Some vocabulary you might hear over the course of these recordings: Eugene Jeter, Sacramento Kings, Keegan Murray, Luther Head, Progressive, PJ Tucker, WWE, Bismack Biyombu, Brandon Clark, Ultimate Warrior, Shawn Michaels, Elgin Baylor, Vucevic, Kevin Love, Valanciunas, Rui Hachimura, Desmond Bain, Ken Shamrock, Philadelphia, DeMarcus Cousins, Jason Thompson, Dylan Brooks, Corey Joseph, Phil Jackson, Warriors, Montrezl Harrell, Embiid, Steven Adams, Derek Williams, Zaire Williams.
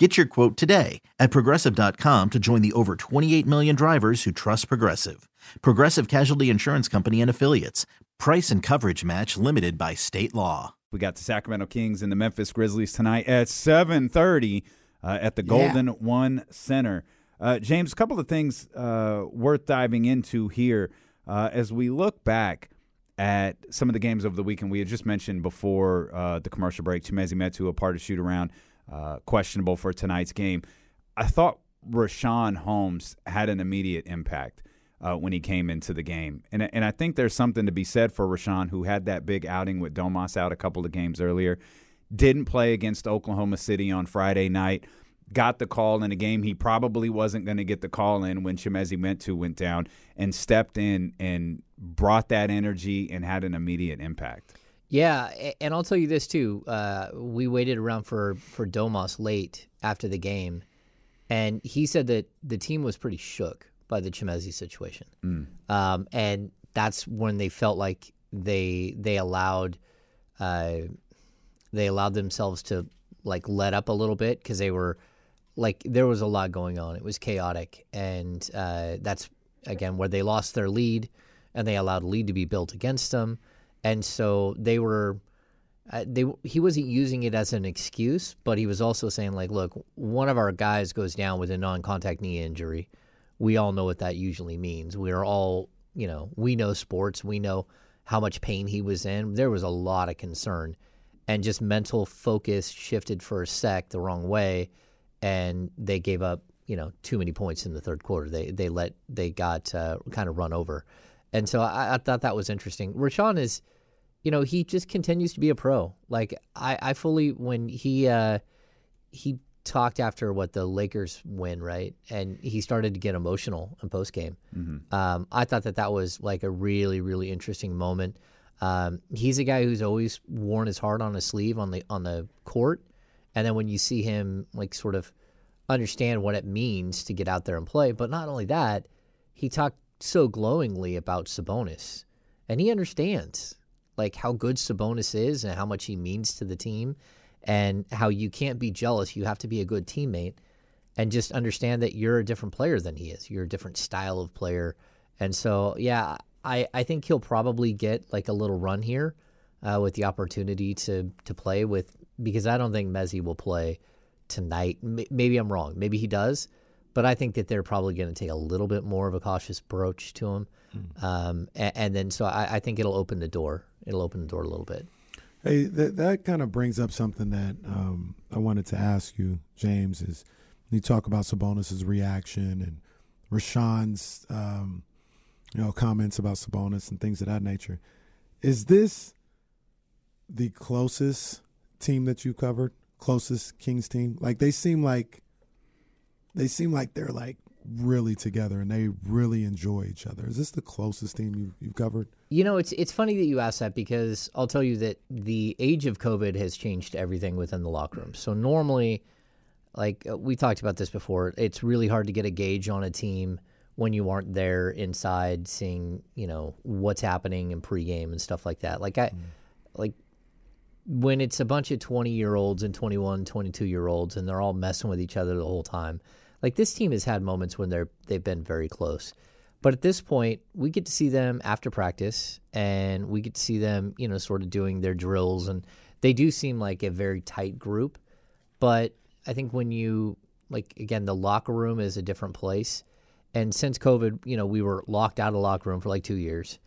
Get your quote today at Progressive.com to join the over 28 million drivers who trust Progressive. Progressive Casualty Insurance Company and Affiliates. Price and coverage match limited by state law. We got the Sacramento Kings and the Memphis Grizzlies tonight at 7:30 at the Golden One Center. James, a couple of things worth diving into here. As we look back at some of the games over the weekend, we had just mentioned before the commercial break, Chimezie Metu, a part of shoot-around. Questionable for tonight's game. I thought Richaun Holmes had an immediate impact when he came into the game. And I think there's something to be said for Rashawn, who had that big outing with Domas out a couple of games earlier. Didn't play against Oklahoma City on Friday night. Got the call in a game he probably wasn't going to get the call in when Chimezie Metu went down, and stepped in and brought that energy and had an immediate impact. Yeah, and I'll tell you this, too. We waited around for Domas late after the game, and he said that the team was pretty shook by the Chimezie situation. And that's when they felt like they allowed themselves to, like, let up a little bit, because they were, like, there was a lot going on. It was chaotic, and that's, again, where they lost their lead, and they allowed a lead to be built against them. And so they were, he wasn't using it as an excuse, but he was also saying, like, look, one of our guys goes down with a non-contact knee injury. We all know what that usually means. We are all, you know, we know sports. We know how much pain he was in. There was a lot of concern, and just mental focus shifted for a sec the wrong way, and they gave up, you know, too many points in the third quarter. They got kind of run over, and so I thought that was interesting. Rashawn is. You know, he just continues to be a pro. Like, I fully, when he talked after the Lakers win, right? And he started to get emotional in postgame. I thought that was, like, a really, really interesting moment. He's a guy who's always worn his heart on his sleeve on the court. And then when you see him, like, sort of understand what it means to get out there and play. But not only that, he talked so glowingly about Sabonis. And he understands, like, how good Sabonis is and how much he means to the team, and how you can't be jealous. You have to be a good teammate and just understand that you're a different player than he is. You're a different style of player. And so, yeah, I think he'll probably get, like, a little run here with the opportunity to play with, because I don't think Mezzi will play tonight. Maybe I'm wrong. Maybe he does. But I think that they're probably going to take a little bit more of a cautious approach to him. And then so I think it'll open the door. It'll open the door a little bit. Hey, that kind of brings up something that I wanted to ask you, James, is you talk about Sabonis' reaction and Rashawn's comments about Sabonis and things of that nature. Is this the closest team that you covered, closest Kings team? Like, they seem like they're, like, really together and they really enjoy each other. Is this the closest team you've covered? You know, it's funny that you ask that, because I'll tell you that the age of COVID has changed everything within the locker room. So normally, like, we talked about this before, it's really hard to get a gauge on a team when you aren't there inside seeing, you know, what's happening in pregame and stuff like that. Like, like when it's a bunch of 20-year-olds and 21, 22-year-olds and they're all messing with each other the whole time. Like, this team has had moments when they've been very close. But at this point, we get to see them after practice, and we get to see them, you know, sort of doing their drills. And they do seem like a very tight group. But I think when you, like, again, the locker room is a different place. And since COVID, you know, we were locked out of the locker room for like 2 years.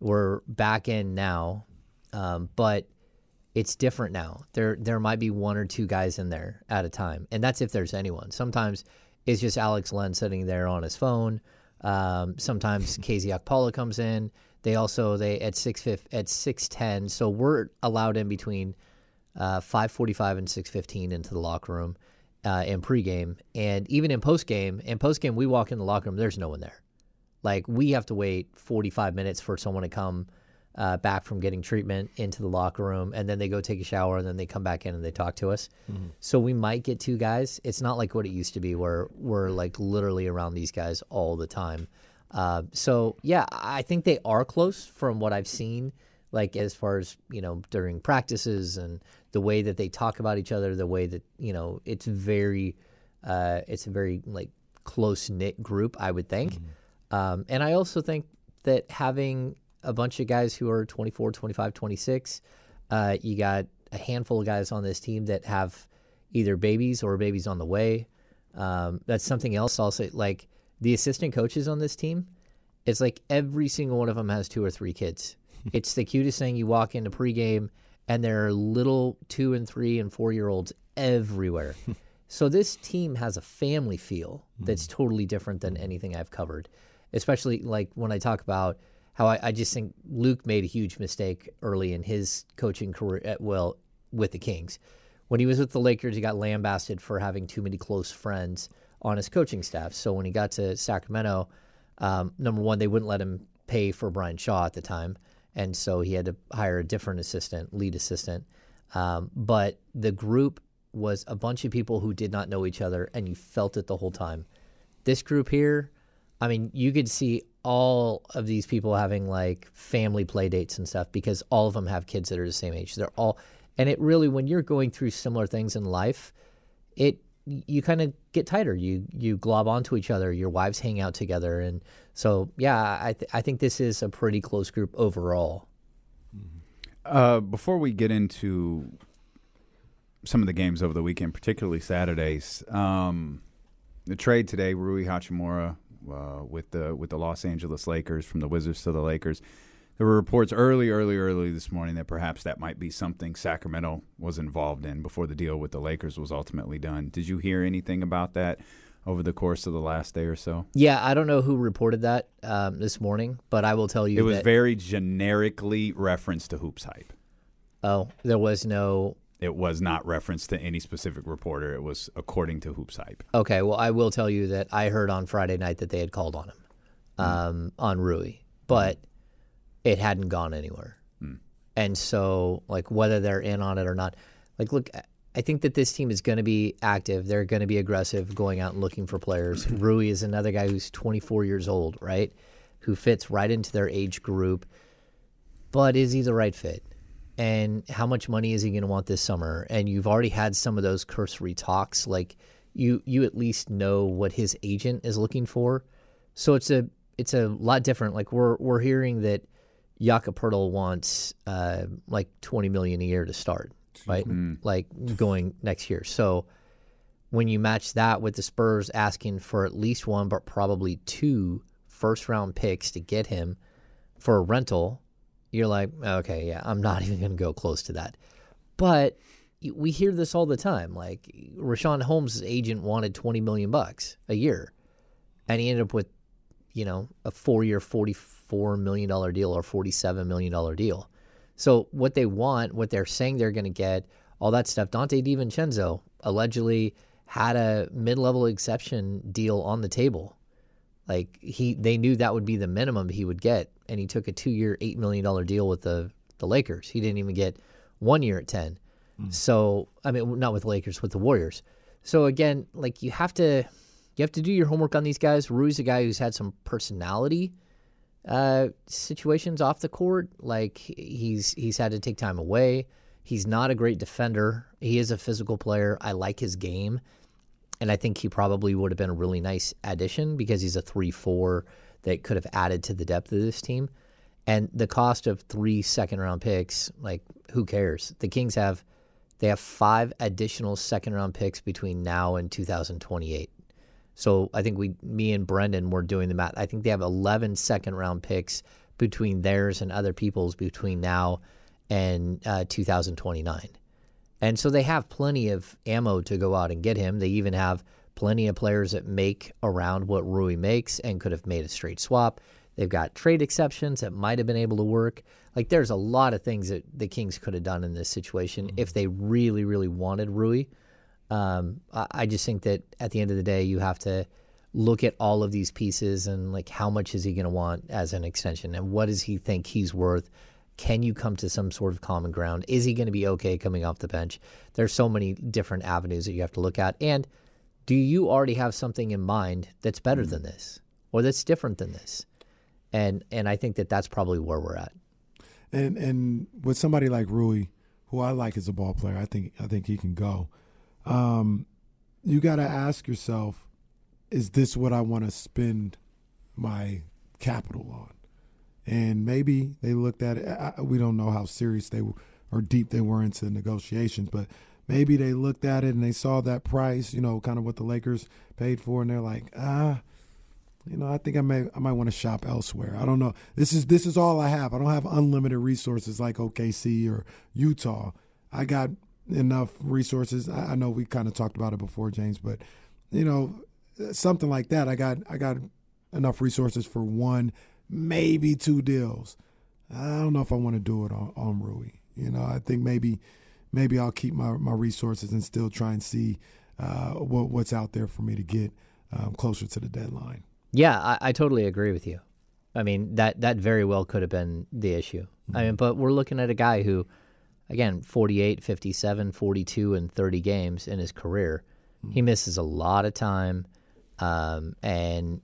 We're back in now, but it's different now. There might be one or two guys in there at a time, and that's if there's anyone. Sometimes it's just Alex Len sitting there on his phone. Sometimes KZ Akpola comes in. They at 6:10, so we're allowed in between 5:45 and 6:15 into the locker room in pregame, and even in postgame. In postgame, we walk in the locker room. There's no one there. Like, we have to wait 45 minutes for someone to come back from getting treatment into the locker room, and then they go take a shower, and then they come back in and they talk to us. Mm-hmm. So we might get two guys. It's not like what it used to be where we're, like, literally around these guys all the time. So, yeah, I think they are close from what I've seen, like, as far as, you know, during practices and the way that they talk about each other, the way that, you know, it's a very, like, close-knit group, I would think. Mm-hmm. And I also think that having a bunch of guys who are 24, 25, 26, you got a handful of guys on this team that have either babies or babies on the way. That's something else also, like the assistant coaches on this team, it's like every single one of them has two or three kids. It's the cutest thing. You walk into pregame and there are little 2 and 3 and 4 year olds everywhere. So this team has a family feel that's totally different than anything I've covered, especially like when I talk about how I just think Luke made a huge mistake early in his coaching career with the Kings. When he was with the Lakers, he got lambasted for having too many close friends on his coaching staff. So when he got to Sacramento, number one, they wouldn't let him pay for Brian Shaw at the time, and so he had to hire a different lead assistant. But the group was a bunch of people who did not know each other, and you felt it the whole time. This group here, I mean, you could see all of these people having like family play dates and stuff because all of them have kids that are the same age. They're all, and it really, when you're going through similar things in life, you kind of get tighter. You glob onto each other. Your wives hang out together, and so yeah, I think this is a pretty close group overall. Before we get into some of the games over the weekend, particularly Saturdays, the trade today, Rui Hachimura. With the Los Angeles Lakers, from the Wizards to the Lakers. There were reports early this morning that perhaps that might be something Sacramento was involved in before the deal with the Lakers was ultimately done. Did you hear anything about that over the course of the last day or so? Yeah, I don't know who reported that this morning, but I will tell you it was very generically referenced to Hoops Hype. Oh, there was no... It was not referenced to any specific reporter. It was according to Hoops Hype. Okay, well, I will tell you that I heard on Friday night that they had called on him, on Rui, but it hadn't gone anywhere. Mm. And so, like, whether they're in on it or not, like, look, I think that this team is going to be active. They're going to be aggressive, going out and looking for players. Rui is another guy who's 24 years old, right, who fits right into their age group, but is he the right fit? And how much money is he going to want this summer? And you've already had some of those cursory talks. Like, you at least know what his agent is looking for. So it's a lot different. Like, we're hearing that Jakob Poeltl wants like $20 million a year to start, right? Mm. Like going next year. So when you match that with the Spurs asking for at least one, but probably 2 first-round picks to get him for a rental. You're like, okay, yeah, I'm not even going to go close to that. But we hear this all the time. Like, Richaun Holmes' agent wanted $20 million a year, and he ended up with, you know, a 4-year, $44 million deal or $47 million deal. So what they want, what they're saying they're going to get, all that stuff. Dante DiVincenzo allegedly had a mid-level exception deal on the table. Like, they knew that would be the minimum he would get, and he took a 2-year, $8 million deal with the Lakers. He didn't even get 1 year at 10. Mm. So, I mean, not with the Lakers, with the Warriors. So, again, like, you have to do your homework on these guys. Rui's a guy who's had some personality situations off the court. Like, he's had to take time away. He's not a great defender. He is a physical player. I like his game. And I think he probably would have been a really nice addition because he's a 3-4 that could have added to the depth of this team. And the cost of 3 second-round picks, like, who cares? The Kings have 5 additional second-round picks between now and 2028. So I think me and Brendan were doing the math. I think they have 11 second-round picks between theirs and other people's between now and 2029. And so they have plenty of ammo to go out and get him. They even have plenty of players that make around what Rui makes and could have made a straight swap. They've got trade exceptions that might have been able to work. Like, there's a lot of things that the Kings could have done in this situation if they really, really wanted Rui. I just think that at the end of the day, you have to look at all of these pieces and, like, how much is he going to want as an extension? And what does he think he's worth? Can you come to some sort of common ground? Is he going to be okay coming off the bench? There's so many different avenues that you have to look at. And do you already have something in mind that's better than this or that's different than this? And I think that that's probably where we're at. And with somebody like Rui, who I like as a ball player, I think he can go. You got to ask yourself, is this what I want to spend my capital on? And maybe they looked at it. We don't know how serious they were or deep they were into negotiations, but maybe they looked at it and they saw that price, you know, kind of what the Lakers paid for, and they're like, you know, I think I might want to shop elsewhere. I don't know. This is all I have. I don't have unlimited resources like OKC or Utah. I got enough resources. I know we kind of talked about it before, James, but, you know, something like that. I got enough resources for one, maybe two deals. I don't know if I want to do it on Rui. You know, I think maybe I'll keep my resources and still try and see what's out there for me to get closer to the deadline. Yeah, I totally agree with you. I mean, that very well could have been the issue. Mm-hmm. I mean, but we're looking at a guy who, again, 48, 57, 42, and 30 games in his career. Mm-hmm. He misses a lot of time. And,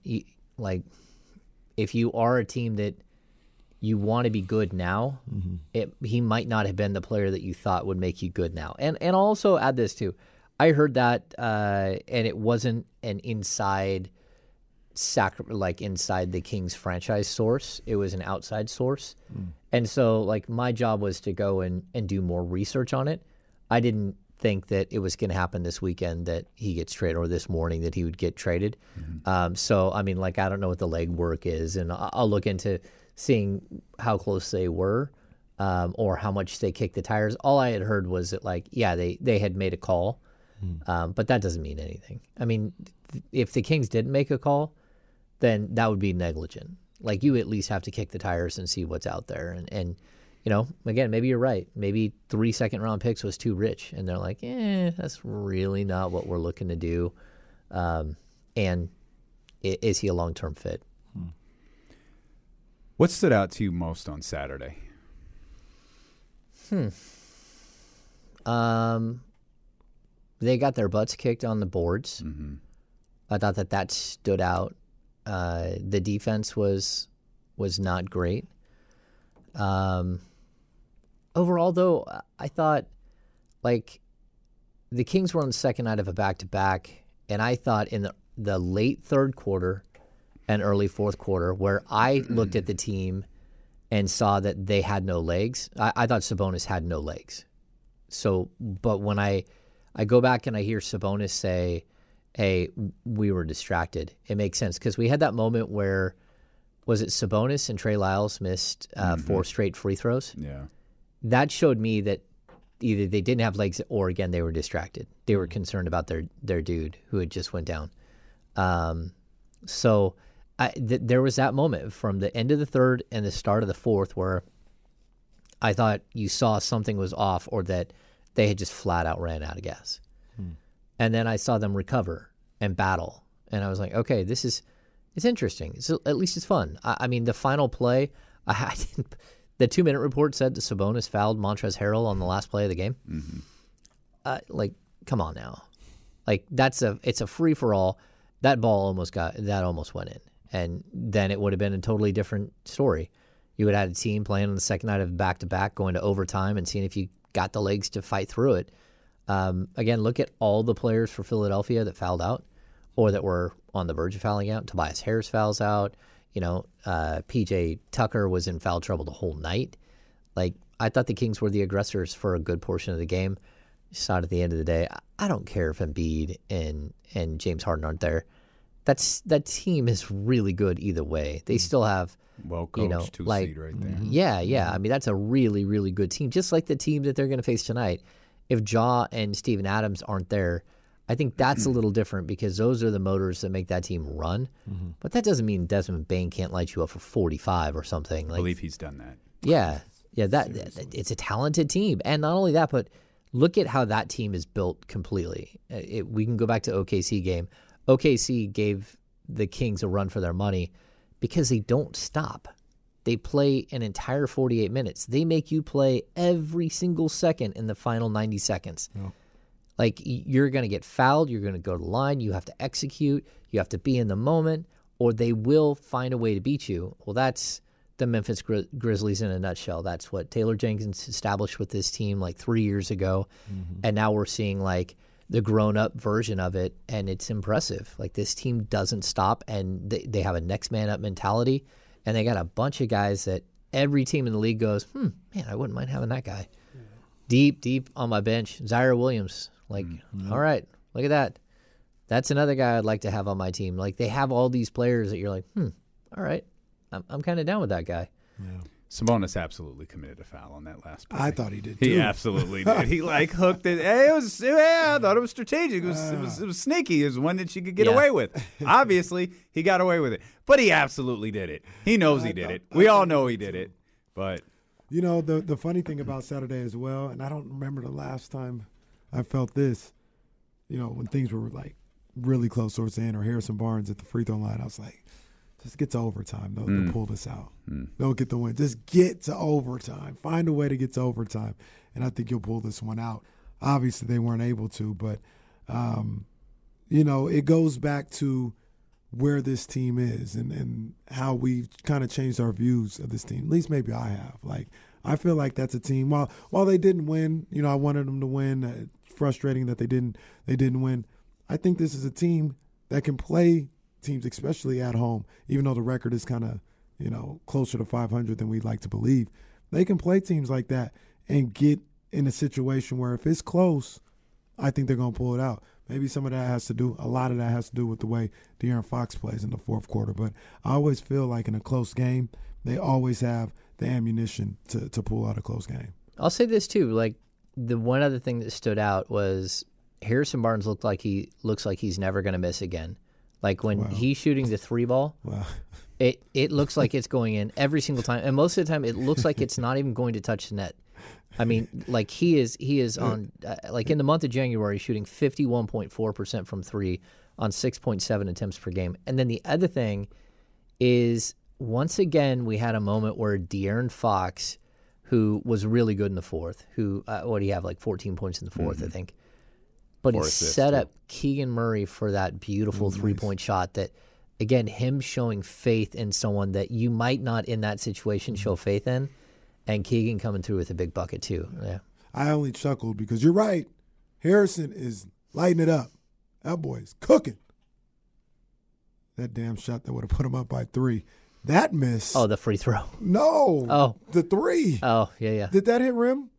if you are a team that you want to be good now, mm-hmm. he might not have been the player that you thought would make you good now. And I'll also add this, too. I heard that, and it wasn't an inside inside the Kings franchise source. It was an outside source. Mm. And so my job was to go and do more research on it. I didn't think that it was going to happen this weekend that he gets traded, or this morning that he would get traded. Mm-hmm. So, I mean, I don't know what the legwork is, and I'll look into seeing how close they were or how much they kicked the tires. All I had heard was that they had made a call, but that doesn't mean anything. I mean, if the Kings didn't make a call, then that would be negligent. You at least have to kick the tires and see what's out there. And you know, again, maybe you're right. Maybe 3 second-round picks was too rich. And they're like, that's really not what we're looking to do. And is he a long-term fit? Hmm. What stood out to you most on Saturday? They got their butts kicked on the boards. Mm-hmm. I thought that stood out. The defense was not great. Overall, though, I thought the Kings were on the second night of a back-to-back, and I thought in the late third quarter and early fourth quarter, where I looked at the team and saw that they had no legs. I thought Sabonis had no legs. So, but when I go back and I hear Sabonis say, "Hey, we were distracted," it makes sense, because we had that moment where, was it Sabonis and Trey Lyles missed 4 straight free throws? Yeah. That showed me that either they didn't have legs or, again, they were distracted. They were concerned about their dude who had just went down. So there was that moment from the end of the third and the start of the fourth where I thought you saw something was off, or that they had just flat out ran out of gas. And then I saw them recover and battle. And I was like, okay, this is... it's interesting. So at least it's fun. I mean, the final play, the 2-minute report said that Sabonis fouled Montrezl Harrell on the last play of the game. Mm-hmm. Come on now. It's a free for all. That ball almost went in, and then it would have been a totally different story. You would have had a team playing on the second night of back to back, going to overtime, and seeing if you got the legs to fight through it. Again, look at all the players for Philadelphia that fouled out, or that were on the verge of fouling out. Tobias Harris fouls out. You know, PJ Tucker was in foul trouble the whole night. I thought the Kings were the aggressors for a good portion of the game. Just thought at the end of the day, I don't care if Embiid and James Harden aren't there. that team is really good either way. They still have two like, seed right there. Yeah. I mean, that's a really, really good team. Just like the team that they're going to face tonight. If Ja and Steven Adams aren't there, I think that's a little different because those are the motors that make that team run. Mm-hmm. But that doesn't mean Desmond Bane can't light you up for 45 or something. Like, I believe he's done that. Yeah. It's a talented team, and not only that, but look at how that team is built completely. We can go back to OKC game. OKC gave the Kings a run for their money because they don't stop. They play an entire 48 minutes. They make you play every single second in the final 90 seconds. Yeah. Like, you're going to get fouled. You're going to go to line. You have to execute. You have to be in the moment, or they will find a way to beat you. Well, that's the Memphis Grizzlies in a nutshell. That's what Taylor Jenkins established with this team like 3 years ago. Mm-hmm. And now we're seeing like the grown-up version of it, and it's impressive. Like, this team doesn't stop, and they have a next man up mentality, and they got a bunch of guys that every team in the league goes, man, I wouldn't mind having that guy. Yeah. Deep on my bench, Zaire Williams. Like, all right, look at that. That's another guy I'd like to have on my team. Like, they have all these players that you're like, all right, I'm kind of down with that guy. Yeah. Sabonis absolutely committed a foul on that last play. I thought he did, too. He absolutely did. He, like, hooked it. I thought it was strategic. It was sneaky. It was one that you could get away with. Obviously, he got away with it. But he absolutely did it. He knows he did it. We all know he did it. But, you know, the funny thing about Saturday as well, and I don't remember the last time I felt this, you know, when things were, like, really close towards the end, or Harrison Barnes at the free throw line, I was like, just get to overtime. They'll pull this out. They'll get the win. Just get to overtime. Find a way to get to overtime, and I think you'll pull this one out. Obviously, they weren't able to, but, you know, it goes back to where this team is and how we've kind of changed our views of this team. At least maybe I have. Like, I feel like that's a team. While they didn't win, you know, I wanted them to win. Frustrating that they didn't win. I think this is a team that can play teams, especially at home, even though the record is kind of, you know, closer to 500 than we'd like to believe. They can play teams like that and get in a situation where if it's close, I think they're going to pull it out. Maybe a lot of that has to do with the way De'Aaron Fox plays in the fourth quarter. But I always feel like in a close game, they always have the ammunition to pull out a close game. I'll say this too. Like, the one other thing that stood out was Harrison Barnes looks like he's never going to miss again. Like, when he's shooting the three ball, it looks like it's going in every single time. And most of the time, it looks like it's not even going to touch the net. I mean, like, he is on, like, in the month of January, shooting 51.4% from three on 6.7 attempts per game. And then the other thing is, once again, we had a moment where De'Aaron Fox, who was really good in the fourth, who, what do you have, like 14 points in the fourth, I think. But he set up Keegan Murray for that beautiful three-point shot that, again, him showing faith in someone that you might not in that situation show faith in, and Keegan coming through with a big bucket too. Yeah, I only chuckled because you're right. Harrison is lighting it up. That boy's cooking. That damn shot that would have put him up by three. That miss. Oh, the free throw. No. Oh. The three. Oh, yeah. Did that hit rim?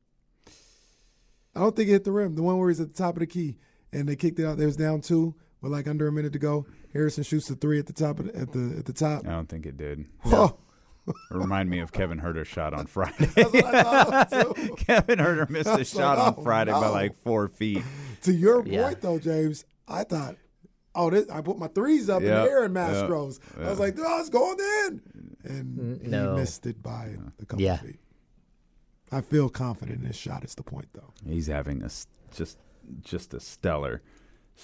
I don't think it hit the rim. The one where he's at the top of the key, and they kicked it out. They was down two with like under a minute to go. Harrison shoots the three at the top. I don't think it did. No. It reminded me of Kevin Huerter's shot on Friday. That's what I thought, too. Kevin Huerter missed a shot on Friday by like 4 feet. To your point, though, James, I thought, I put my threes up in the air in Mastro's. I was like, it's going in. And he missed it by a couple of feet. I feel confident in his shot is the point, though. He's having just a stellar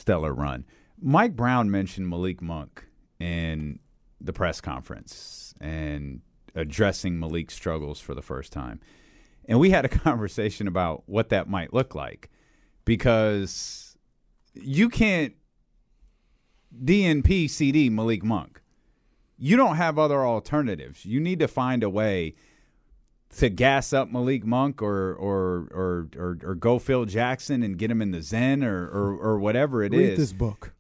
run. Mike Brown mentioned Malik Monk in the press conference and addressing Malik's struggles for the first time. And we had a conversation about what that might look like, because you can't DNP CD Malik Monk. You don't have other alternatives. You need to find a way to gas up Malik Monk or go Phil Jackson and get him in the zen or whatever it is. Read this book.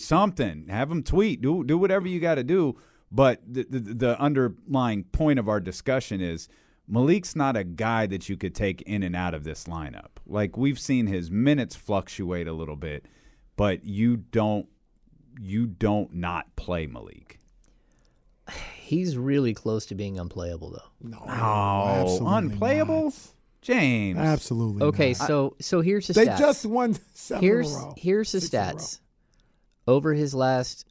Something. Have him tweet. Do whatever you got to do. But the underlying point of our discussion is Malik's not a guy that you could take in and out of this lineup. Like, we've seen his minutes fluctuate a little bit, but you don't you don't not play Malik. He's really close to being unplayable, though. No, unplayable? Not. James. Absolutely. Okay, not. So here's the stats. They just won 7 in a row. Here's the stats. Over his last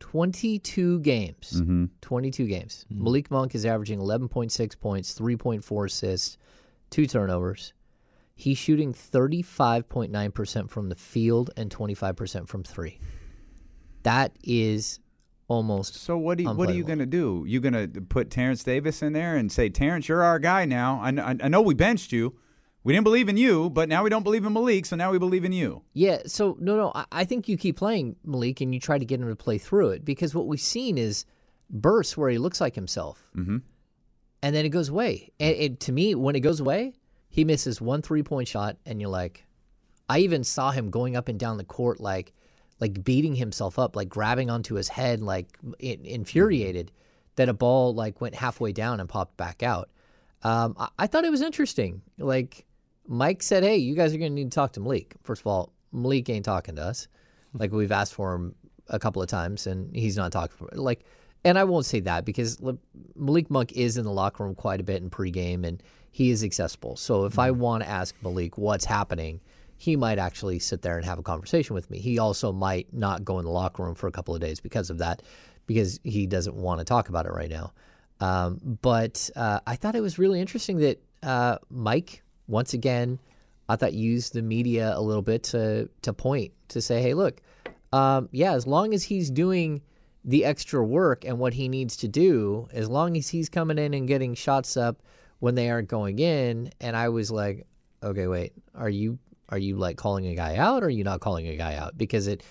22 games, Malik Monk is averaging 11.6 points, 3.4 assists, 2 turnovers. He's shooting 35.9% from the field and 25% from 3. That is almost so what are you going to do? You going to put Terrence Davis in there and say, Terrence, you're our guy now. I know we benched you. We didn't believe in you, but now we don't believe in Malik, so now we believe in you. Yeah, so no. I think you keep playing Malik and you try to get him to play through it, because what we've seen is bursts where he looks like himself, and then it goes away. And to me, when it goes away, he misses 1 3-point shot, and you're like, I even saw him going up and down the court like beating himself up, like grabbing onto his head, like infuriated that a ball like went halfway down and popped back out. I thought it was interesting. Like, Mike said, hey, you guys are going to need to talk to Malik. First of all, Malik ain't talking to us. Like, we've asked for him a couple of times, and he's not talking. And I won't say that, because Malik Monk is in the locker room quite a bit in pregame, and he is accessible. So if I want to ask Malik what's happening, he might actually sit there and have a conversation with me. He also might not go in the locker room for a couple of days because of that, because he doesn't want to talk about it right now. But I thought it was really interesting that Mike, once again, I thought used the media a little bit to point, to say, hey, look, as long as he's doing the extra work and what he needs to do, as long as he's coming in and getting shots up when they aren't going in. And I was like, okay, wait, are you like calling a guy out, or are you not calling a guy out? Because it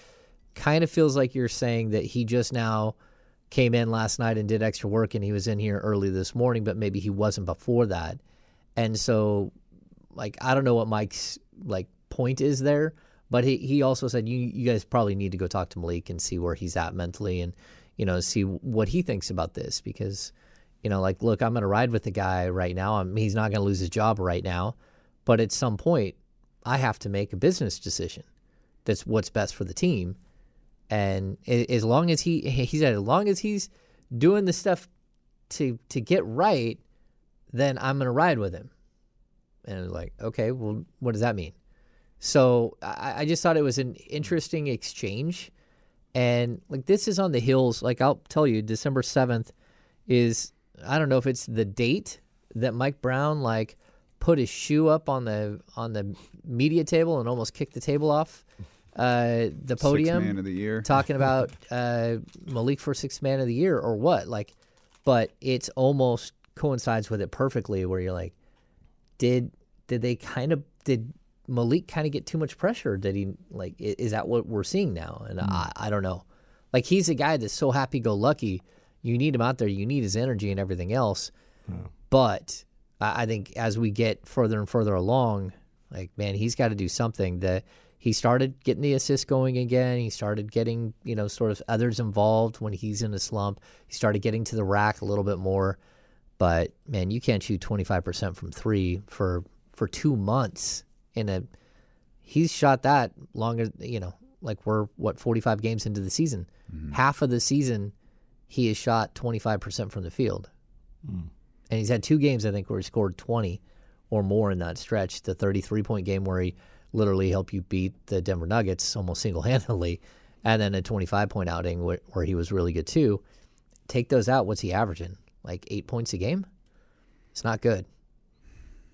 kind of feels like you're saying that he just now came in last night and did extra work, and he was in here early this morning, but maybe he wasn't before that. And so, like, I don't know what Mike's point is there, but he also said you guys probably need to go talk to Malik and see where he's at mentally, and see what he thinks about this, because look, I'm gonna ride with the guy right now. He's not gonna lose his job right now, but at some point I have to make a business decision. That's what's best for the team, and as long as he's doing the stuff to get right, then I'm gonna ride with him. And like, okay, well, what does that mean? So I just thought it was an interesting exchange. And this is on the heels. I'll tell you, December 7th is, I don't know if it's the date that Mike Brown put his shoe up on the media table and almost kicked the table off the podium. Sixth man of the year. Talking about Malik for sixth man of the year or what. But it's almost coincides with it perfectly, where you're like, did Malik kind of get too much pressure? Did he is that what we're seeing now? And I don't know. He's a guy that's so happy-go-lucky. You need him out there. You need his energy and everything else. Yeah. But I think as we get further and further along, he's got to do something. That he started getting the assist going again. He started getting sort of others involved when he's in a slump. He started getting to the rack a little bit more. But, man, you can't shoot 25% from 3 for 2 months. He's shot that longer, we're, 45 games into the season. Mm-hmm. Half of the season, he has shot 25% from the field. Mm. And he's had 2 games, I think, where he scored 20 or more in that stretch. The 33-point game where he literally helped you beat the Denver Nuggets almost single-handedly, and then a 25-point outing where he was really good, too. Take those out, what's he averaging? 8 points a game? It's not good.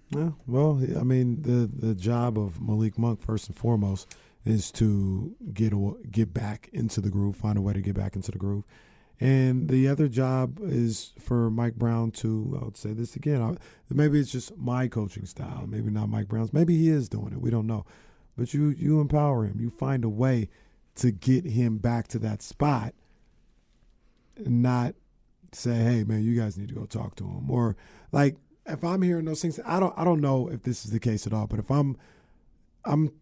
Yeah, well, I mean, the job of Malik Monk, first and foremost, is to get back into the groove, find a way to get back into the groove. And the other job is for Mike Brown to, I would say this again, maybe it's just my coaching style, maybe not Mike Brown's. Maybe he is doing it. We don't know. But you empower him. You find a way to get him back to that spot, and not say, hey, man, you guys need to go talk to him. Or if I'm hearing those things, I don't know if this is the case at all, but if I'm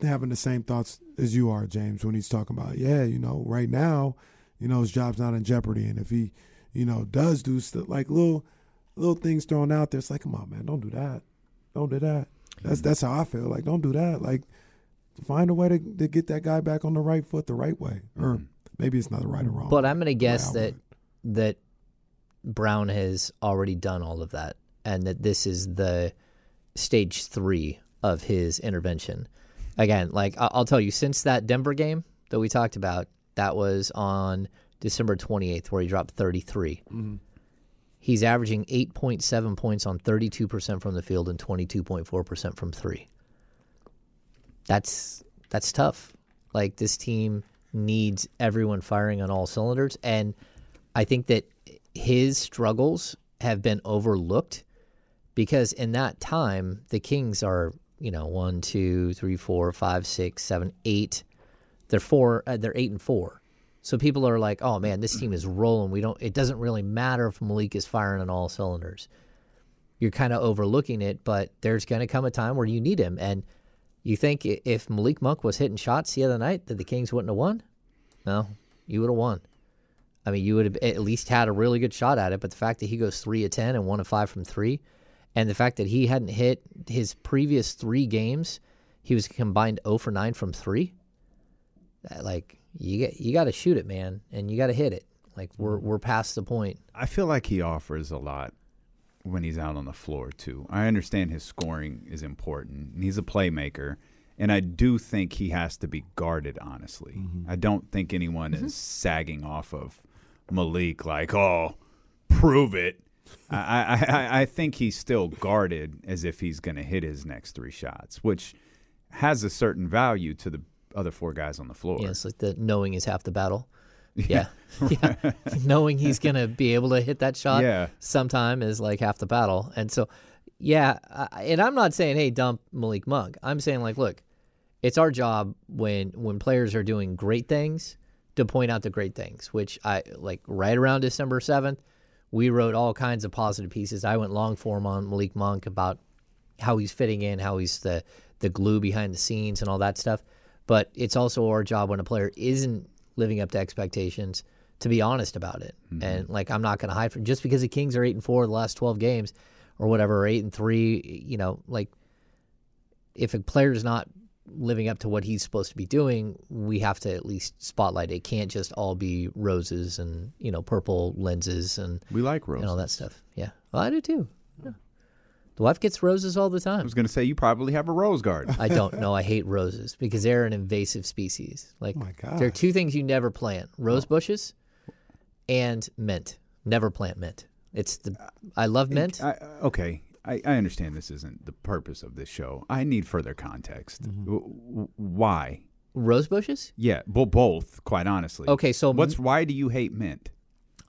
having the same thoughts as you are, James, when he's talking about, right now, his job's not in jeopardy. And if he, does do stuff, little things thrown out there, it's like, come on, man, don't do that. Don't do that. That's how I feel. Don't do that. Find a way to get that guy back on the right foot the right way. Or Maybe it's not a right or wrong. But I'm going to guess that Brown has already done all of that, and that this is the stage 3 of his intervention. Again, like I'll tell you, since that Denver game that we talked about, that was on December 28th, where he dropped 33. Mm-hmm. He's averaging 8.7 points on 32% from the field and 22.4% from three. That's tough. Like, this team needs everyone firing on all cylinders, and I think that his struggles have been overlooked because in that time, the Kings are, 1, 2, 3, 4, 5, 6, 7, 8. They're 8-4. So people are like, "Oh man, this team is rolling. It doesn't really matter if Malik is firing on all cylinders." You're kind of overlooking it, but there's going to come a time where you need him. And you think if Malik Monk was hitting shots the other night, that the Kings wouldn't have won? No, you would have won. I mean, you would have at least had a really good shot at it. But the fact that he goes 3 of 10 and 1 of 5 from three, and the fact that he hadn't hit his previous 3 games, he was combined 0 for 9 from three. Like, you got to shoot it, man, and you got to hit it. Like, we're past the point. I feel like he offers a lot when he's out on the floor too. I understand his scoring is important, and he's a playmaker, and I do think he has to be guarded, honestly. Mm-hmm. I don't think anyone is sagging off of Malik like, "Oh, prove it." I think he's still guarded as if he's going to hit his next 3 shots, which has a certain value to the other 4 guys on the floor. Yeah, it's like the knowing is half the battle. Yeah. Yeah. Right. Knowing he's going to be able to hit that shot sometime is like half the battle. And so, and I'm not saying, hey, dump Malik Monk. I'm saying, like, look, it's our job when players are doing great things to point out the great things, which I like right around December 7th, we wrote all kinds of positive pieces. I went long form on Malik Monk about how he's fitting in, how he's the glue behind the scenes and all that stuff. But it's also our job when a player isn't living up to expectations to be honest about it. Mm-hmm. And, like, I'm not going to hide from just because the Kings are 8-4 the last 12 games or whatever, or 8-3, like, if a player's not living up to what he's supposed to be doing, we have to at least spotlight it. It can't just all be roses and, purple lenses and we like roses and all that stuff. Yeah. Well, I do too. Yeah. The wife gets roses all the time. I was going to say, you probably have a rose garden. I don't know. I hate roses because they're an invasive species. Like, oh my God. There are 2 things you never plant, rose bushes and mint. Never plant mint. I love mint. I understand this isn't the purpose of this show. I need further context. Mm-hmm. Why? Rose bushes? Yeah, well, both, quite honestly. Okay, so. Why do you hate mint?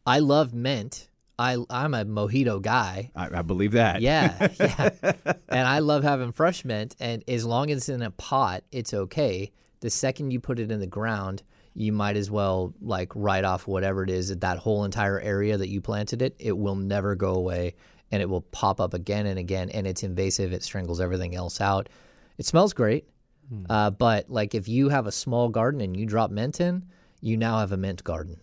I love mint. I'm a mojito guy. I believe that. Yeah. And I love having fresh mint, and as long as it's in a pot, it's okay. The second you put it in the ground, you might as well, like, write off whatever it is at that whole entire area that you planted it. It will never go away, and it will pop up again and again, and it's invasive. It strangles everything else out. It smells great, but, like, if you have a small garden and you drop mint in, you now have a mint garden.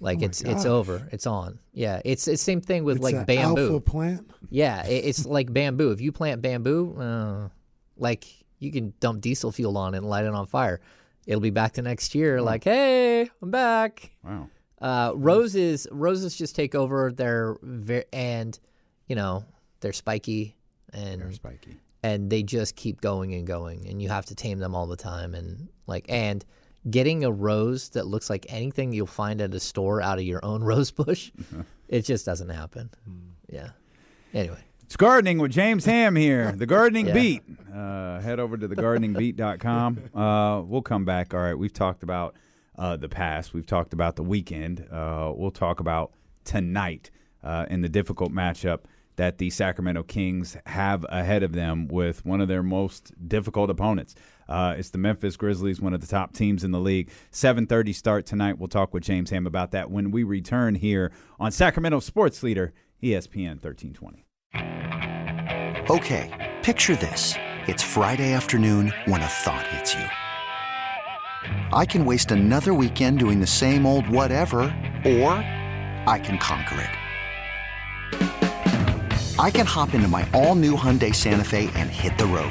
Like, it's over. It's on. Yeah. It's same thing with, like, bamboo. Alpha plant? Yeah. It's like bamboo. If you plant bamboo, like, you can dump diesel fuel on it and light it on fire. It'll be back to next year. Like, hey, I'm back. Wow. Roses just take over. They're they're spiky. They're spiky. And they just keep going and going. And you have to tame them all the time. And, like, and getting a rose that looks like anything you'll find at a store out of your own rose bush, it just doesn't happen. Yeah. Anyway. It's Gardening with James Ham here, The Gardening Beat. Head over to thegardeningbeat.com. We'll come back. All right, we've talked about the past. We've talked about the weekend. We'll talk about tonight in the difficult matchup that the Sacramento Kings have ahead of them with one of their most difficult opponents. It's the Memphis Grizzlies, one of the top teams in the league. 7:30 start tonight. We'll talk with James Ham about that when we return here on Sacramento Sports Leader, ESPN 1320. Okay, picture this. It's Friday afternoon when a thought hits you. I can waste another weekend doing the same old whatever, or I can conquer it. I can hop into my all-new Hyundai Santa Fe and hit the road.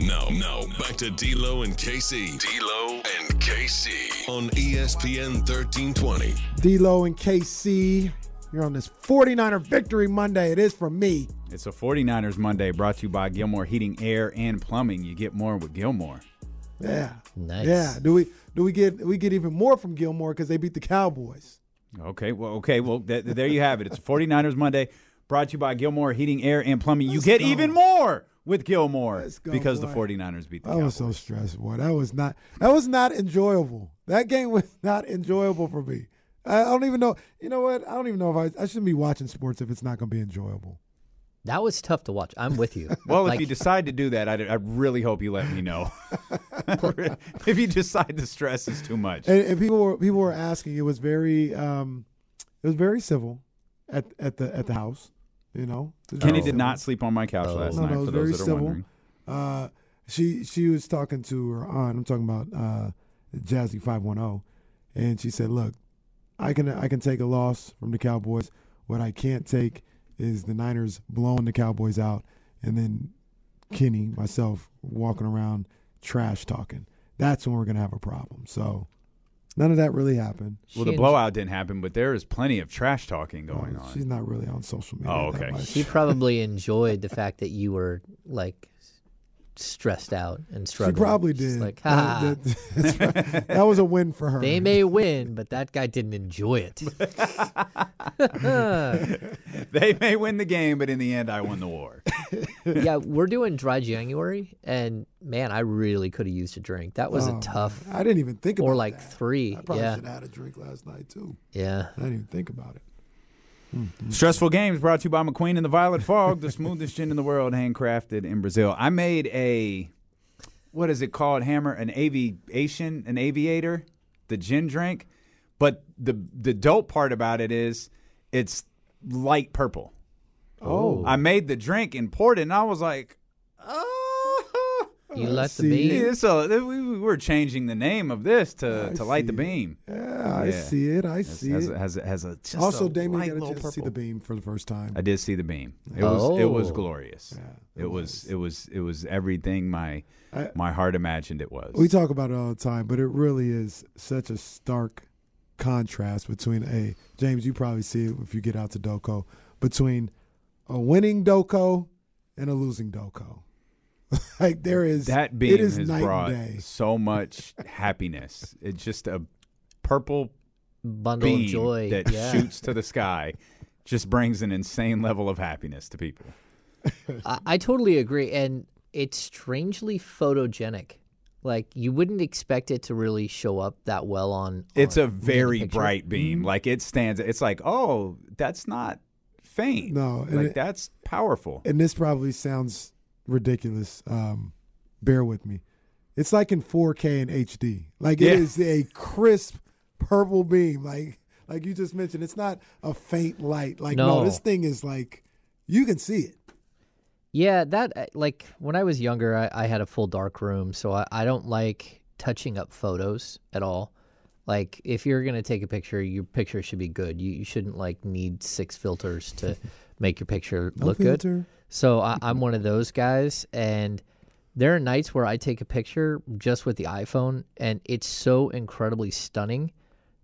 No. Back to D'Lo and KC. D'Lo and KC on ESPN 1320. D'Lo and KC, you're on this 49er Victory Monday. It is from me. It's a 49ers Monday brought to you by Gilmore Heating, Air, and Plumbing. You get more with Gilmore. Yeah. Nice. Yeah. Do we get even more from Gilmore because they beat the Cowboys? Okay. Well, there you have it. It's a 49ers Monday brought to you by Gilmore Heating, Air, and Plumbing. Even more with Gilmore because the 49ers beat the Cowboys. I was so stressed, boy. That was not enjoyable. That game was not enjoyable for me. I don't even know. You know what? I don't even know if I shouldn't be watching sports if it's not going to be enjoyable. That was tough to watch. I'm with you. Well, if you decide to do that, I really hope you let me know. If you decide the stress is too much. And people were asking. It was very civil at the house. You know, Kenny did not sleep on my couch last night. No, for those that are wondering, she was talking to her aunt. I'm talking about Jazzy 510, and she said, "Look, I can take a loss from the Cowboys. What I can't take is the Niners blowing the Cowboys out, and then Kenny, myself, walking around trash talking. That's when we're gonna have a problem." So none of that really happened. Well, the blowout didn't happen, but there is plenty of trash talking going on. She's not really on social media. Oh, okay. She probably enjoyed the fact that you were like stressed out and struggling. She probably did. She's like, ha. That was a win for her. They may win, but that guy didn't enjoy it. They may win the game, but in the end, I won the war. Yeah, we're doing dry January, and man, I really could have used a drink. That was a tough. I didn't even think about it. Or like that. 3. I probably should have had a drink last night, too. Yeah. I didn't even think about it. Mm-hmm. Stressful Games brought to you by McQueen and the Violet Fog, the smoothest gin in the world, handcrafted in Brazil. I made an aviator, the gin drink. But the dope part about it is it's light purple. Oh. I made the drink and poured it, and I was like, oh. You let the beam. Yeah, so we were changing the name of this to Light the Beam. Yeah, I see it. Also, Damien got a chance to see the beam for the first time. I did see the beam. It was glorious. Yeah, it was everything my heart imagined it was. We talk about it all the time, but it really is such a stark contrast between James, you probably see it if you get out to Doko, between a winning Doko and a losing Doko. Like there is that beam has brought so much happiness. It's just a purple bundle beam of joy that shoots to the sky. Just brings an insane level of happiness to people. I totally agree, and it's strangely photogenic. Like you wouldn't expect it to really show up that well on. It's a very bright beam. Like it stands. It's like, oh, that's not fame. No, and like that's powerful. And this probably sounds ridiculous. Bear with me. It's like in 4K and HD. Like it is a crisp purple beam. Like you just mentioned, it's not a faint light. Like no, this thing is like you can see it. Yeah, that like when I was younger, I had a full dark room, so I don't like touching up photos at all. Like if you're gonna take a picture, your picture should be good. You shouldn't like need six filters to make your picture look good. So I'm one of those guys, and there are nights where I take a picture just with the iPhone, and it's so incredibly stunning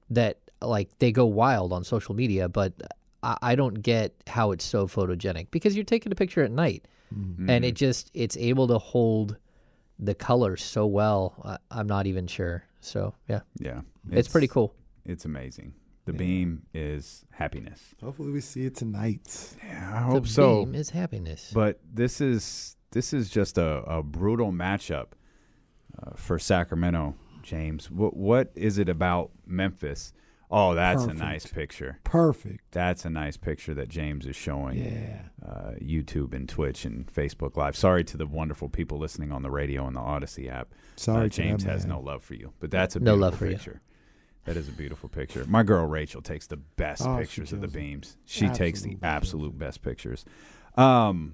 that like they go wild on social media, but I don't get how it's so photogenic because you're taking a picture at night, mm-hmm. and it's able to hold the color so well. I'm not even sure. So yeah, it's pretty cool. It's amazing. The beam is happiness. Hopefully, we see it tonight. Yeah, I hope so. The beam is happiness. But this is just a brutal matchup for Sacramento, James. What is it about Memphis? Oh, that's perfect. A nice picture. Perfect. That's a nice picture that James is showing. Yeah. YouTube and Twitch and Facebook Live. Sorry to the wonderful people listening on the radio and the Odyssey app. Sorry, James has no love for you, but that's a beautiful picture. That is a beautiful picture. My girl Rachel takes the best pictures of the beams. She takes the absolute best pictures. Why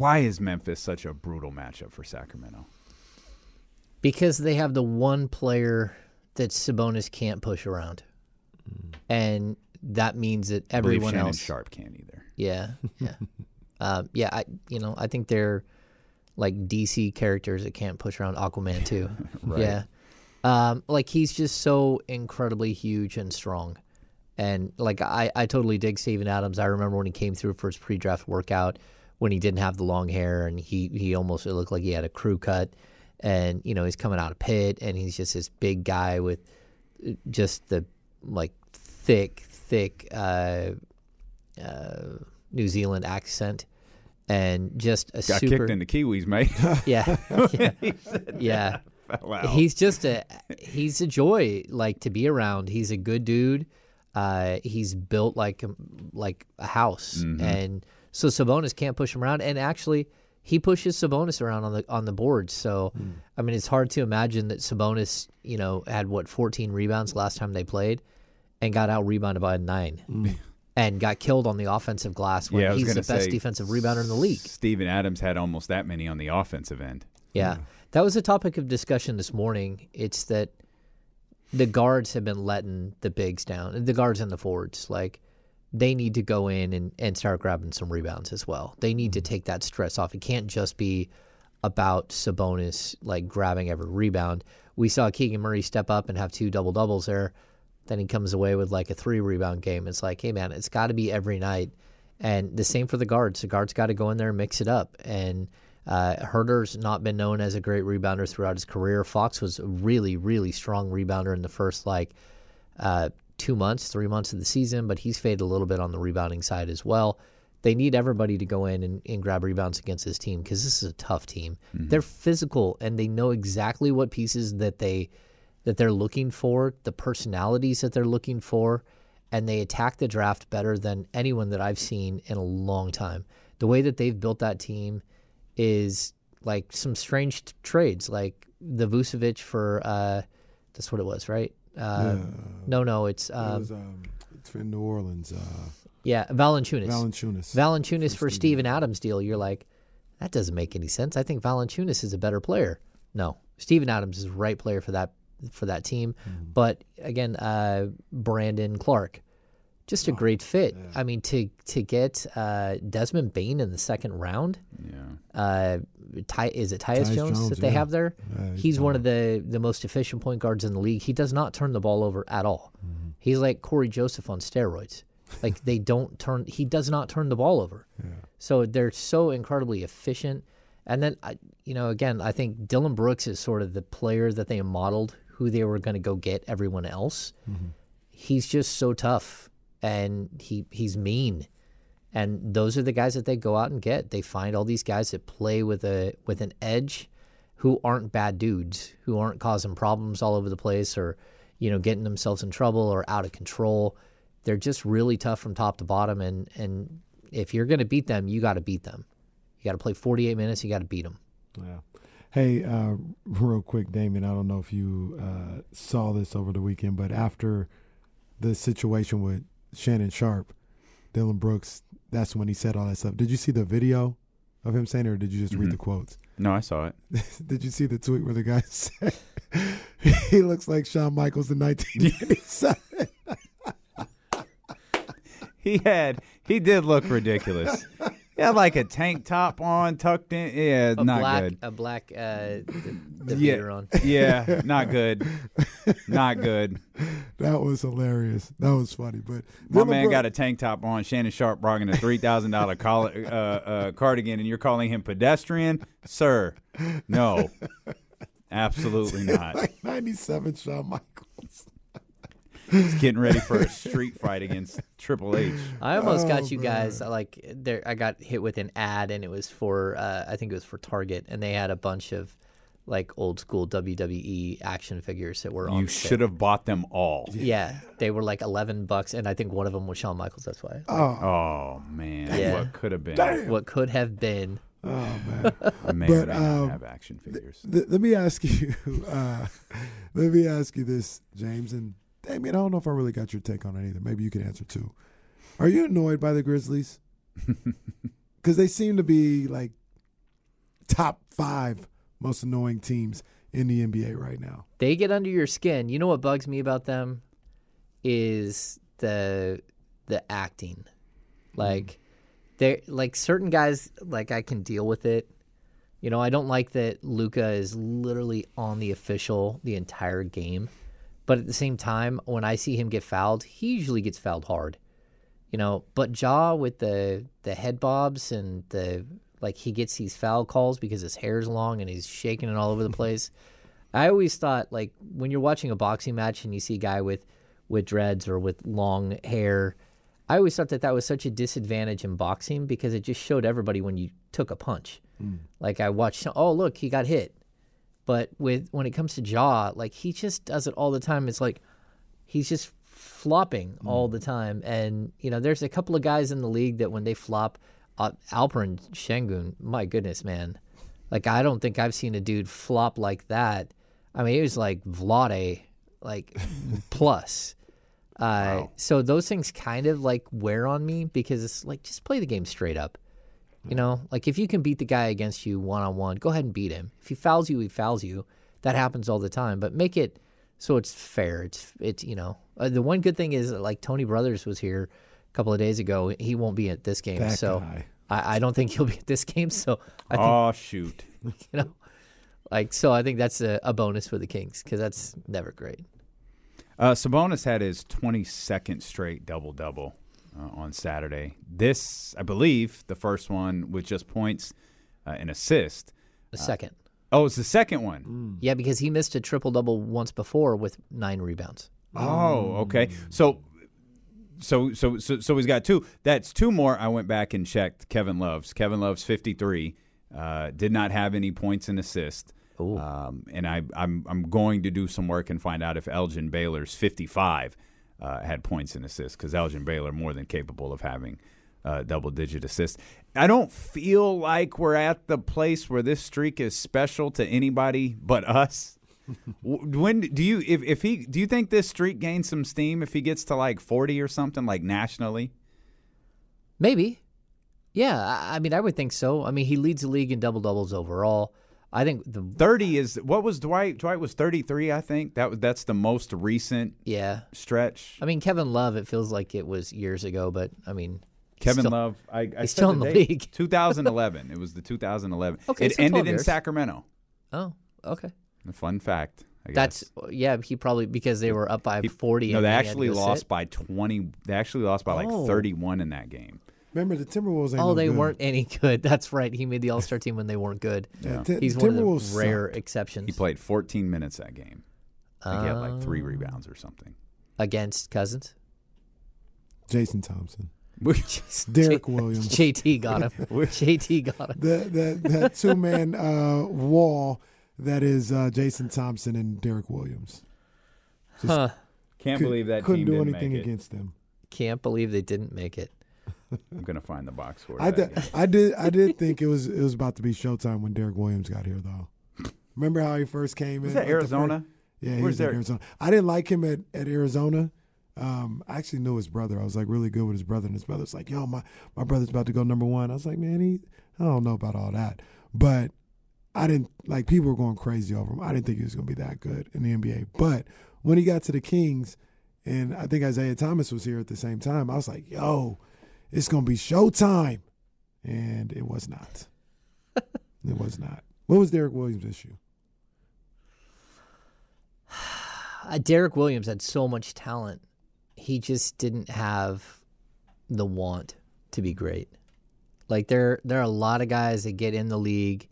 is Memphis such a brutal matchup for Sacramento? Because they have the one player that Sabonis can't push around. Mm. And that means that everyone else... Sharp can't either. Yeah. I think they're like DC characters that can't push around Aquaman too. Right. Yeah. Like he's just so incredibly huge and strong. And like I totally dig Steven Adams. I remember when he came through for his pre-draft workout when he didn't have the long hair and he almost looked like he had a crew cut. And, you know, he's coming out of Pitt, and he's just this big guy with just the, like, thick New Zealand accent and just a got super... Got kicked in the Kiwis, mate. Yeah. Yeah. Wow. He's a joy, like, to be around. He's a good dude. He's built like a house. Mm-hmm. And so Sabonis can't push him around. And actually... he pushes Sabonis around on the board. So, I mean, it's hard to imagine that Sabonis, you know, had, 14 rebounds last time they played and got out-rebounded by 9 and got killed on the offensive glass when he's the best defensive rebounder in the league. Steven Adams had almost that many on the offensive end. Yeah. That was a topic of discussion this morning. It's that the guards have been letting the bigs down, the guards and the forwards, like, they need to go in and start grabbing some rebounds as well. They need to take that stress off. It can't just be about Sabonis, like, grabbing every rebound. We saw Keegan Murray step up and have 2 double-doubles there. Then he comes away with, like, a 3-rebound game. It's like, hey, man, it's got to be every night. And the same for the guards. The guards got to go in there and mix it up. And Herter's not been known as a great rebounder throughout his career. Fox was a really, really strong rebounder in the first, 3 months of the season, but he's faded a little bit on the rebounding side as well. They need everybody to go in and grab rebounds against this team because this is a tough team. Mm-hmm. They're physical, and they know exactly what pieces that they're looking for, the personalities that they're looking for, and they attack the draft better than anyone that I've seen in a long time. The way that they've built that team is like some strange trades, like the Vucevic for that's what it was, right? It's in New Orleans. Valanciunas for Steven Adams deal. You're like, that doesn't make any sense. I think Valanciunas is a better player. No, Steven Adams is the right player for that team. Mm-hmm. But again, Brandon Clark, just a great fit. Yeah. I mean, to get Desmond Bain in the second round. Yeah. Tyus Jones that they have there? He's one of the most efficient point guards in the league. He does not turn the ball over at all. Mm-hmm. He's like Corey Joseph on steroids. Like he does not turn the ball over. Yeah. So they're so incredibly efficient. And then, I think Dylan Brooks is sort of the player that they modeled who they were going to go get everyone else. Mm-hmm. He's just so tough and he's mean. And those are the guys that they go out and get. They find all these guys that play with an edge who aren't bad dudes, who aren't causing problems all over the place or, you know, getting themselves in trouble or out of control. They're just really tough from top to bottom, and if you're going to beat them, you got to beat them. You got to play 48 minutes. You got to beat them. Yeah. Hey, real quick, Damien, I don't know if you saw this over the weekend, but after the situation with Shannon Sharp, Dylan Brooks, that's when he said all that stuff. Did you see the video of him saying it, or did you just read the quotes? No, I saw it. Did you see the tweet where the guy said he looks like Shawn Michaels in 1987? He did look ridiculous. He had like a tank top on, tucked in. Yeah, not good. A black defeater on. Yeah, not good. Not good. That was hilarious. That was funny. But my man got a tank top on. Shannon Sharp brought in a $3,000 cardigan, and you're calling him pedestrian? Sir, no. Absolutely not. Like 97 Shawn Michaels. He's getting ready for a street fight against Triple H. I almost got you guys. I got hit with an ad, and it was for I think it was for Target, and they had a bunch of like old school WWE action figures that were on. You should have bought them all. Yeah, they were like $11, and I think one of them was Shawn Michaels. That's why. Oh man, yeah. What could have been? Damn. What could have been? Oh man, but have action figures. Let me ask you this, James, and Damien, I don't know if I really got your take on it either. Maybe you can answer too. Are you annoyed by the Grizzlies? Because they seem to be like top 5 most annoying teams in the NBA right now. They get under your skin. You know what bugs me about them is the acting. Like they certain guys, like I can deal with it. You know, I don't like that Luka is literally on the official the entire game. But at the same time, when I see him get fouled, he usually gets fouled hard, you know. But Ja with the head bobs and he gets these foul calls because his hair's long and he's shaking it all over the place. I always thought when you're watching a boxing match and you see a guy with dreads or with long hair, I always thought that was such a disadvantage in boxing because it just showed everybody when you took a punch. Mm. I watched, oh look, he got hit. But when it comes to Ja, he just does it all the time. It's like he's just flopping all the time. And, you know, there's a couple of guys in the league that when they flop, Alperen Şengün, my goodness, man. I don't think I've seen a dude flop like that. I mean, it was like Vlade, plus. Wow. So those things kind of, wear on me because it's just play the game straight up. You know, if you can beat the guy against you one-on-one, go ahead and beat him. If he fouls you, he fouls you. That happens all the time. But make it so it's fair. It's you know. The one good thing is, Tony Brothers was here a couple of days ago. He won't be at this game. That so guy. I don't think he'll be at this game. So I think, oh, shoot. You know, so I think that's a bonus for the Kings because that's never great. Sabonis had his 22nd straight double-double. On Saturday. This, I believe, the first one with just points and assist. The second. It's the second one. Mm. Yeah, because he missed a triple-double once before with 9 rebounds. Oh, okay. So he's got 2. That's 2 more. I went back and checked Kevin Love's. Kevin Love's 53. Did not have any points and assists. And I'm going to do some work and find out if Elgin Baylor's 55. Had points and assists because Elgin Baylor more than capable of having double-digit assists. I don't feel like we're at the place where this streak is special to anybody but us. When do you do you think this streak gains some steam if he gets to 40 or something nationally? Maybe, yeah. I mean, I would think so. I mean, he leads the league in double-doubles overall. I think the 30 is what was Dwight? Dwight was 33, I think. That's the most recent stretch. I mean, Kevin Love, it feels like it was years ago, but I mean, Love, he's still in the league. 2011, it was the 2011. Okay, it ended in Sacramento. Oh, okay. A fun fact. I guess. He probably because they were up by 40. No, they actually lost by 20. They actually lost by 31 in that game. Remember, the Timberwolves ain't no good. Oh, they weren't any good. That's right. He made the All-Star team when they weren't good. Yeah. He's one of the rare exceptions. He played 14 minutes that game. I think he had 3 rebounds or something. Against Cousins? Jason Thompson. Derek Williams. JT got him. That two-man wall that is Jason Thompson and Derek Williams. Can't believe that team didn't make it. Couldn't do anything against them. can't believe they didn't make it. I'm gonna find the box score. I did think it was about to be showtime when Derek Williams got here, though. Remember how he first came in? Was that Arizona? Yeah, he was at Arizona. I didn't like him at Arizona. I actually knew his brother. I was like really good with his brother, and his brother's like, "Yo, my brother's about to go number one." I was like, "Man, I don't know about all that," but I didn't like. People were going crazy over him. I didn't think he was gonna be that good in the NBA. But when he got to the Kings, and I think Isaiah Thomas was here at the same time, I was like, "Yo, it's gonna be showtime," and it was not. It was not. What was Derek Williams' issue? Derek Williams had so much talent. He just didn't have the want to be great. Like there are a lot of guys that get in the league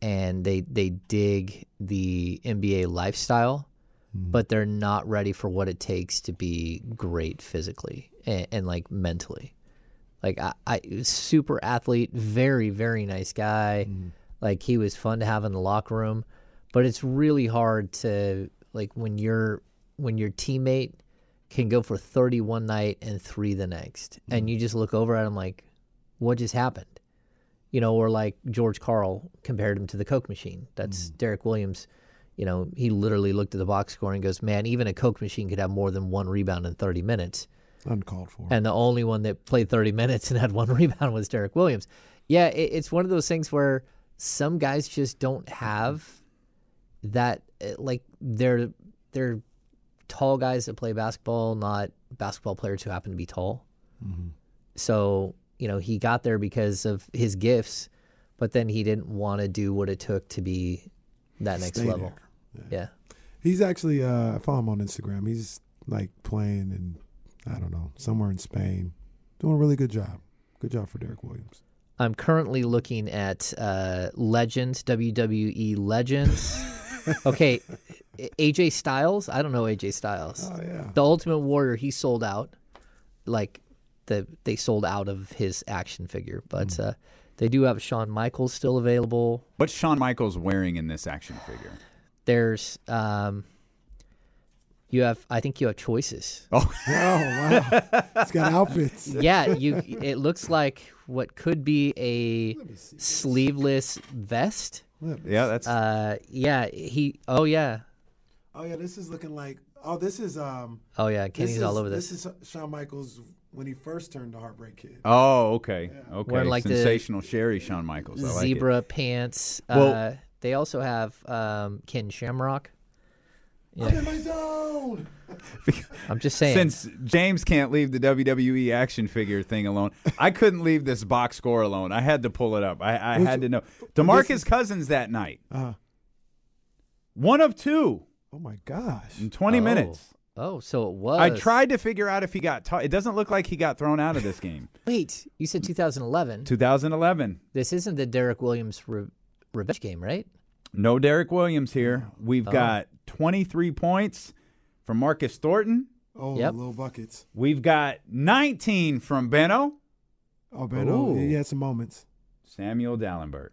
and they dig the NBA lifestyle, but they're not ready for what it takes to be great physically and like mentally. Like I super athlete, very, very nice guy. Like he was fun to have in the locker room, but it's really hard to like when your teammate can go for 30 one night and 3 the next. And you just look over at him like, what just happened? You know, or like George Karl compared him to the Coke machine. That's Derek Williams. You know, he literally looked at the box score and goes, man, even a Coke machine could have more than one rebound in 30 minutes. Uncalled for. And the only one that played 30 minutes and had one rebound was Derek Williams. Yeah, it's one of those things where some guys just don't have that, like they're tall guys that play basketball, not basketball players who happen to be tall. So, you know, he got there because of his gifts, but then he didn't want to do what it took to be that next level. Yeah. He's actually, I follow him on Instagram. He's like playing in, I don't know, somewhere in Spain. Doing a really good job. Good job for Derek Williams. I'm currently looking at legends, WWE legends. Okay, AJ Styles. I don't know AJ Styles. Oh yeah, the Ultimate Warrior. He sold out. Like they sold out of his action figure, but they do have Shawn Michaels still available. What's Shawn Michaels wearing in this action figure? There's I think you have choices. Oh wow, it's got outfits. Yeah, it looks like what could be a sleeveless vest. Yeah, that's. Oh yeah, this is looking like. Oh, this is. Oh yeah, Kenny's all over this. This is Shawn Michaels when he first turned to Heartbreak Kid. Oh, okay, yeah. Okay. Wearing, like, sensational the Sherry Shawn Michaels. I zebra like pants. Well, they also have Ken Shamrock. Yeah. I'm in my zone. I'm just saying. Since James can't leave the WWE action figure thing alone, I couldn't leave this box score alone. I had to pull it up. I had to know. DeMarcus Cousins that night. 1 of 2. Oh, my gosh. In 20 minutes. Oh, so it was. I tried to figure out if he got it doesn't look like he got thrown out of this game. Wait, you said 2011. 2011. This isn't the Derek Williams revenge game, right? No Derek Williams here. We've got 23 points from Marcus Thornton. Oh, yep. Little buckets. We've got 19 from Beno. Oh, Beno. Ooh. He had some moments. Samuel Dallenberg,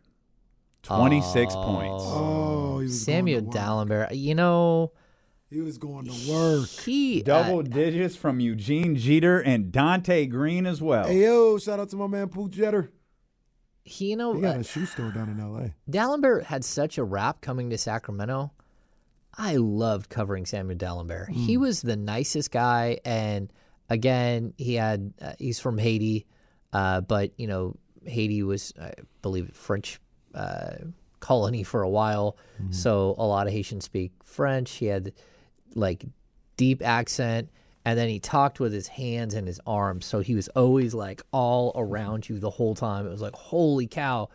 26 points. Oh, he was Samuel Dallenberg. You know, he was going to work. Double digits from Eugene Jeter and Dante Green as well. Hey, yo, shout out to my man Pooh Jeter. He got a shoe store down in L.A. Dallenberg had such a rap coming to Sacramento. I loved covering Samuel Dallenberg. He was the nicest guy, and again, he had he's from Haiti, but you know, Haiti was, I believe, French colony for a while, so a lot of Haitians speak French. He had like deep accent, and then he talked with his hands and his arms, so he was always like all around you the whole time. It was like, holy cow,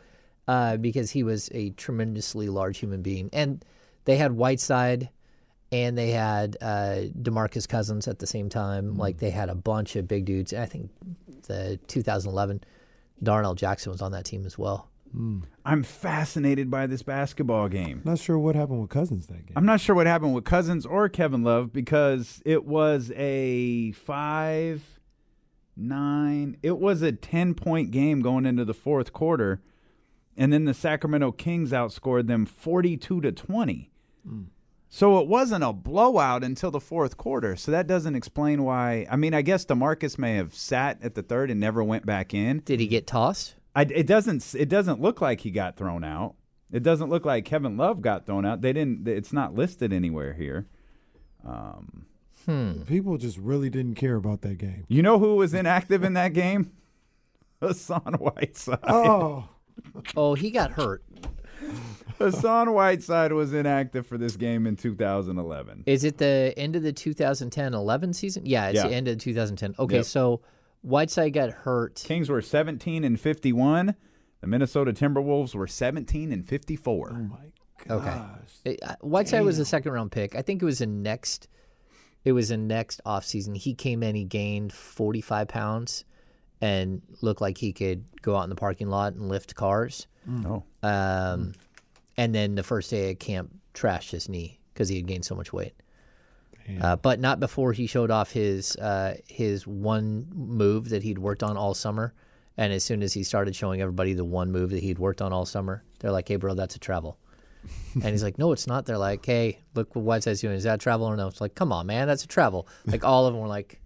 because he was a tremendously large human being. And they had Whiteside, and they had DeMarcus Cousins at the same time. Like, they had a bunch of big dudes. I think the 2011 Darnell Jackson was on that team as well. I'm fascinated by this basketball game. Not sure what happened with Cousins that game. I'm not sure what happened with Cousins or Kevin Love, because it was a 5-9. It was a 10-point game going into the fourth quarter. And then the Sacramento Kings outscored them 42-20. So it wasn't a blowout until the fourth quarter. So that doesn't explain why. I mean, I guess DeMarcus may have sat at the third and never went back in. Did he get tossed? It doesn't look like he got thrown out. It doesn't look like Kevin Love got thrown out. They didn't. It's not listed anywhere here. People just really didn't care about that game. You know who was inactive in that game? Hassan Whiteside. Oh, he got hurt. Hassan Whiteside was inactive for this game in 2011. Is it the end of the 2010-11 season? Yeah, it's the end of the 2010. Okay, so Whiteside got hurt. Kings were 17-51. The Minnesota Timberwolves were 17-54. Oh my gosh. Okay. Whiteside was a second-round pick. I think it was the next. It was the next offseason. He came in. He gained 45 pounds and looked like he could go out in the parking lot and lift cars. And then the first day at camp, trashed his knee because he had gained so much weight. But not before he showed off his one move that he'd worked on all summer. And as soon as he started showing everybody the one move that he'd worked on all summer, they're like, hey, bro, that's a travel. And he's like, no, it's not. They're like, hey, look what Whiteside's doing. Is that a travel or no? It's like, come on, man, that's a travel. Like all of them were like,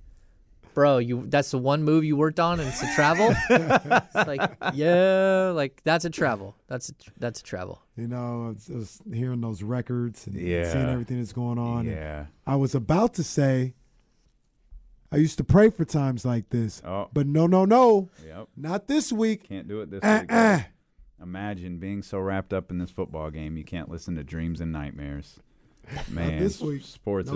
bro, that's the one move you worked on and it's a travel? It's like, yeah, like that's a travel. That's a travel. You know, I was hearing those records and seeing everything that's going on. Yeah. I was about to say, I used to pray for times like this, but no. Yep. Not this week. Can't do it this week. Imagine being so wrapped up in this football game, you can't listen to dreams and nightmares. Man, this week. Sports is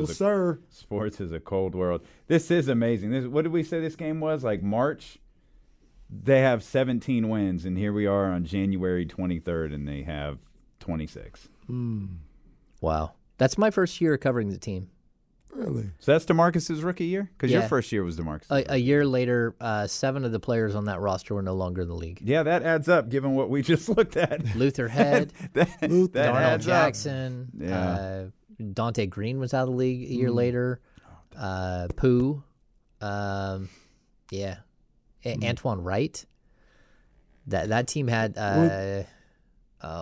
a cold world. This is amazing. What did we say this game was? Like March, they have 17 wins, and here we are on January 23rd, and they have 26. Wow. That's my first year covering the team. Really? So that's DeMarcus's rookie year? Because your first year was DeMarcus. A year later, 7 of the players on that roster were no longer in the league. Yeah, that adds up, given what we just looked at. Luther Head, Darnell Jackson, Dante Green was out of the league a year later. Pooh. Antoine Wright. That team had...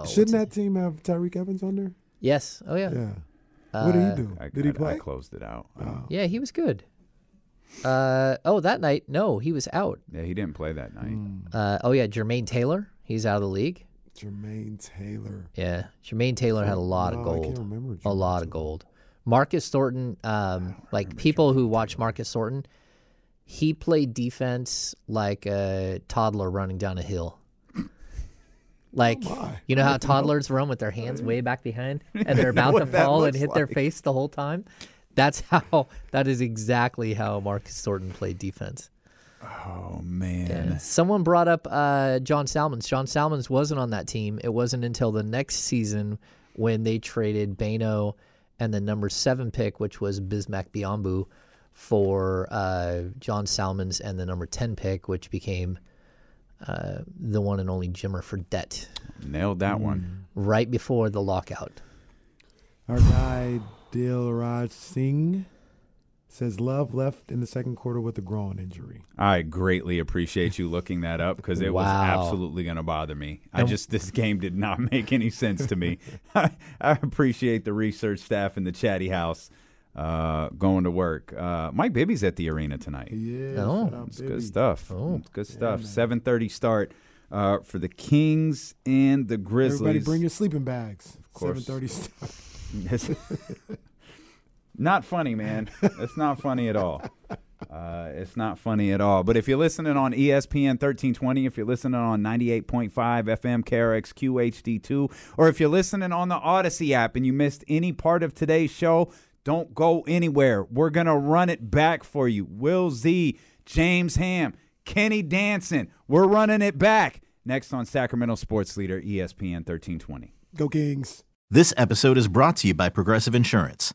shouldn't that team have Tyreek Evans on there? Yes. Oh, yeah. Yeah. What did he do? Did he play? I closed it out. Oh. Yeah, he was good. That night, no, he was out. Yeah, he didn't play that night. Jermaine Taylor, he's out of the league. Jermaine Taylor. Yeah, Jermaine Taylor had a lot of gold. I can't remember Jermaine of gold. Marcus Thornton, like people who watch Marcus Thornton, he played defense like a toddler running down a hill. Like, you know how toddlers run with their hands way back behind and they're about to fall and hit their face the whole time? That is exactly how Marcus Thornton played defense. Oh, man. Yeah. Someone brought up John Salmons. John Salmons wasn't on that team. It wasn't until the next season when they traded Beno and the number 7 pick, which was Bismack Biyombu, for John Salmons and the number 10 pick, which became... the one and only Jimmer Fredette. Nailed that one. Right before the lockout. Our guy, Dilraj Singh, says Love left in the second quarter with a groin injury. I greatly appreciate you looking that up because it was absolutely going to bother me. This game did not make any sense to me. I appreciate the research staff in the chatty house. Going to work. Mike Bibby's at the arena tonight. Yeah, it's good stuff. It's good stuff. 7:30 start for the Kings and the Grizzlies. Everybody, bring your sleeping bags. Of course. 7:30 start. Not funny, man. It's not funny at all. It's not funny at all. But if you're listening on ESPN 1320, if you're listening on 98.5 FM KRX QHD2, or if you're listening on the Odyssey app and you missed any part of today's show, don't go anywhere. We're going to run it back for you. Will Z, James Ham, Kenny Danson. We're running it back. Next on Sacramento Sports Leader, ESPN 1320. Go Kings. This episode is brought to you by Progressive Insurance.